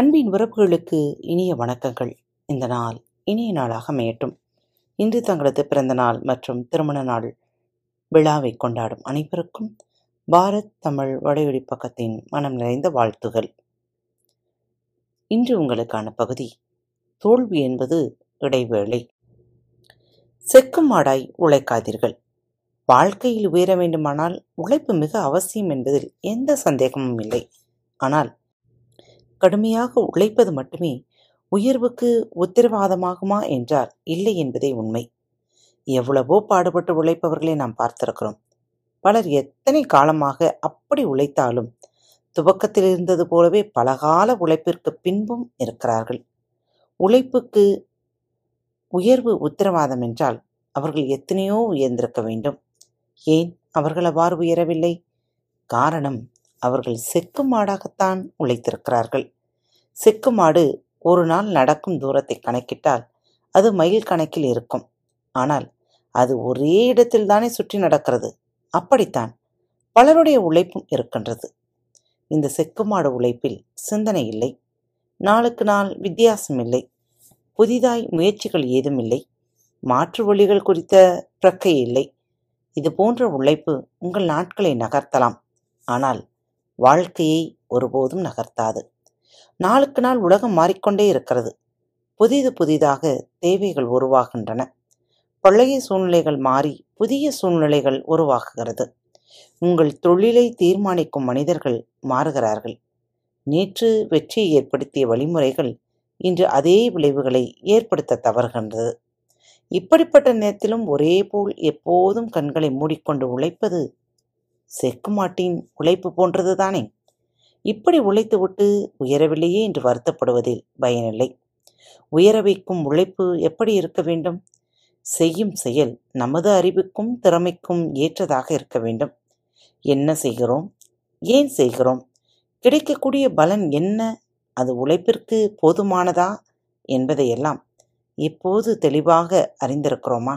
அன்பின் உறவுகளுக்கு இனிய வணக்கங்கள். இந்த நாள் இனிய நாளாக அமையட்டும். இன்று தங்களது பிறந்த நாள் மற்றும் திருமண நாள் விழாவை கொண்டாடும் அனைவருக்கும் பாரத் தமிழ் வடையொலி பக்கத்தின் மனம் நிறைந்த வாழ்த்துகள். இன்று உங்களுக்கான பகுதி தோல்வி என்பது இடைவேளை. செக்கு மாடாய் உழைக்காதீர்கள். வாழ்க்கையில் உயர வேண்டுமானால் உழைப்பு மிக அவசியம் என்பதில் எந்த சந்தேகமும் இல்லை. ஆனால் கடுமையாக உழைப்பது மட்டுமே உயர்வுக்கு உத்தரவாதமாகுமா என்றால் இல்லை என்பதே உண்மை. எவ்வளவோ பாடுபட்டு உழைப்பவர்களை நாம் பார்த்திருக்கிறோம். பலர் எத்தனை காலமாக அப்படி உழைத்தாலும் துவக்கத்தில் இருந்தது போலவே பலகால உழைப்பிற்கு பின்பும் இருக்கிறார்கள். உழைப்புக்கு உயர்வு உத்தரவாதம் என்றால் அவர்கள் எத்தனையோ உயர்ந்திருக்க வேண்டும். ஏன் அவர்கள் அவ்வாறு உயரவில்லை? காரணம், அவர்கள் செக்கு மாடாகத்தான் உழைத்திருக்கிறார்கள். செக்கு மாடு ஒரு நாள் நடக்கும் தூரத்தை கணக்கிட்டால் அது மைல் கணக்கில் இருக்கும். ஆனால் அது ஒரே இடத்தில்தானே சுற்றி நடக்கிறது. அப்படித்தான் பலருடைய உழைப்பும் இருக்கின்றது. இந்த செக்கு மாடு உழைப்பில் சிந்தனை இல்லை, நாளுக்கு நாள் வித்தியாசம் இல்லை, புதிதாய் முயற்சிகள் ஏதும் இல்லை, மாற்று வழிகள் குறித்த பிரக்கை இல்லை. இது போன்ற உழைப்பு உங்கள் நாட்களை நகர்த்தலாம், ஆனால் வாழ்க்கையை ஒருபோதும் நகர்த்தாது. நாளுக்கு நாள் உலகம் மாறிக்கொண்டே இருக்கிறது. புதிதாக தேவைகள் உருவாகின்றன. பழைய சூழ்நிலைகள் மாறி புதிய சூழ்நிலைகள் உருவாகுகிறது. உங்கள் தொழிலை தீர்மானிக்கும் மனிதர்கள் மாறுகிறார்கள். நேற்று வெற்றியை ஏற்படுத்திய வழிமுறைகள் இன்று அதே விளைவுகளை ஏற்படுத்த தவறுகின்றது. இப்படிப்பட்ட நேரத்திலும் ஒரே போல் எப்போதும் கண்களை மூடிக்கொண்டு உழைப்பது செக்கு மாட்டின் உழைப்பு போன்றது தானே. இப்படி உழைத்துவிட்டு உயரவில்லையே என்று வருத்தப்படுவதில் பயனில்லை. உயர வைக்கும் உழைப்பு எப்படி இருக்க வேண்டும்? செய்யும் செயல் நமது அறிவுக்கும் திறமைக்கும் ஏற்றதாக இருக்க வேண்டும். என்ன செய்கிறோம், ஏன் செய்கிறோம், கிடைக்கக்கூடிய பலன் என்ன, அது உழைப்பிற்கு போதுமானதா என்பதையெல்லாம் இப்போது தெளிவாக அறிந்திருக்கிறோமா?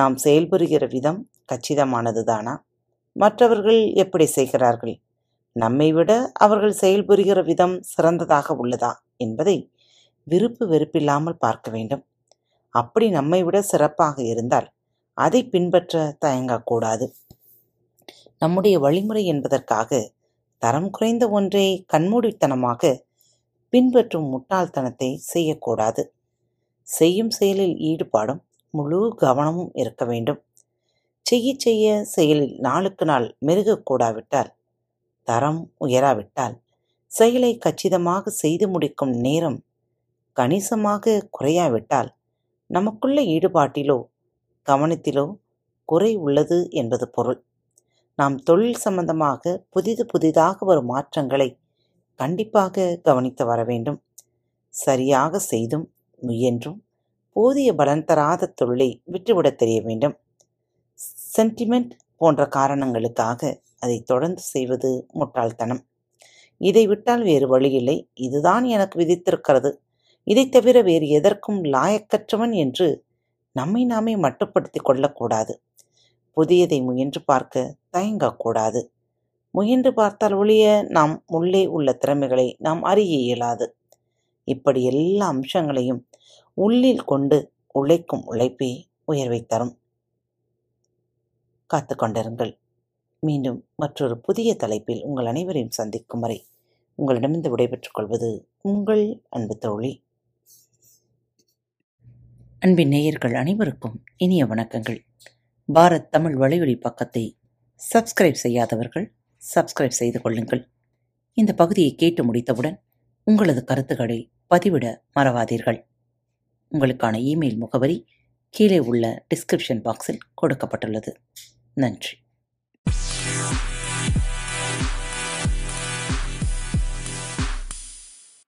நாம் செயல்புரிகிற விதம் கச்சிதமானது தானா? மற்றவர்கள் எப்படி செய்கிறார்கள், நம்மை விட அவர்கள் செயல்புரிகிற விதம் சிறந்ததாக உள்ளதா என்பதை விருப்பு வெறுப்பில்லாமல் பார்க்க வேண்டும். அப்படி நம்மை விட சிறப்பாக இருந்தால் அதை பின்பற்ற தயங்கக்கூடாது. நம்முடைய வழிமுறை என்பதற்காக தரம் குறைந்த ஒன்றை கண்மூடித்தனமாக பின்பற்றும் முட்டாள்தனத்தை செய்யக்கூடாது. செய்யும் செயலில் ஈடுபாடும் முழு கவனமும் இருக்க வேண்டும். செய்ய செயலில் நாளுக்கு நாள் மெருகக்கூடாவிட்டால், தரம் உயராவிட்டால், செயலை கச்சிதமாக செய்து முடிக்கும் நேரம் கணிசமாக குறையாவிட்டால் நமக்குள்ள ஈடுபாட்டிலோ கவனத்திலோ குறை உள்ளது என்பது பொருள். நாம் தொழில் சம்பந்தமாக புதிதாக வரும் மாற்றங்களை கண்டிப்பாக கவனித்து வர வேண்டும். சரியாக செய்தும் முயன்றும் போதிய பலன் தராத தொழிலை விட்டுவிட தெரிய வேண்டும். சென்டிமெண்ட் போன்ற காரணங்களுக்காக அதை தொடர்ந்து செய்வது முட்டாள்தனம். இதை விட்டால் வேறு வழியில்லை, இதுதான் எனக்கு விதித்திருக்கிறது, இதை தவிர வேறு எதற்கும் லாயக்கற்றவன் என்று நம்மை நாமே மட்டுப்படுத்தி கொள்ளக்கூடாது. புதியதை முயன்று பார்க்க தயங்கக்கூடாது. முயன்று பார்த்தால் ஒழிய நாம் உள்ளே உள்ள திறமைகளை நாம் அறிய இயலாது. இப்படி எல்லா அம்சங்களையும் உள்ளில் கொண்டு உழைக்கும் உழைப்பே உயர்வை தரும். காத்து கொண்டிருங்கள். மீண்டும் மற்றொரு புதிய தலைப்பில் உங்கள் அனைவரையும் சந்திக்கும் வரை உங்களிடமிருந்து விடைபெற்றுக் கொள்வது உங்கள் அன்பு தோழி. அன்பின் நேயர்கள் அனைவருக்கும் இனிய வணக்கங்கள். பாரத் தமிழ் வலையொலி பக்கத்தை சப்ஸ்கிரைப் செய்யாதவர்கள் சப்ஸ்கிரைப் செய்து கொள்ளுங்கள். இந்த பகுதியை கேட்டு முடித்தவுடன் உங்களது கருத்துக்களை பதிவிட மறவாதீர்கள். உங்களுக்கான இமெயில் முகவரி கீழே உள்ள டிஸ்கிரிப்ஷன் பாக்ஸில் கொடுக்கப்பட்டுள்ளது. நன்றி.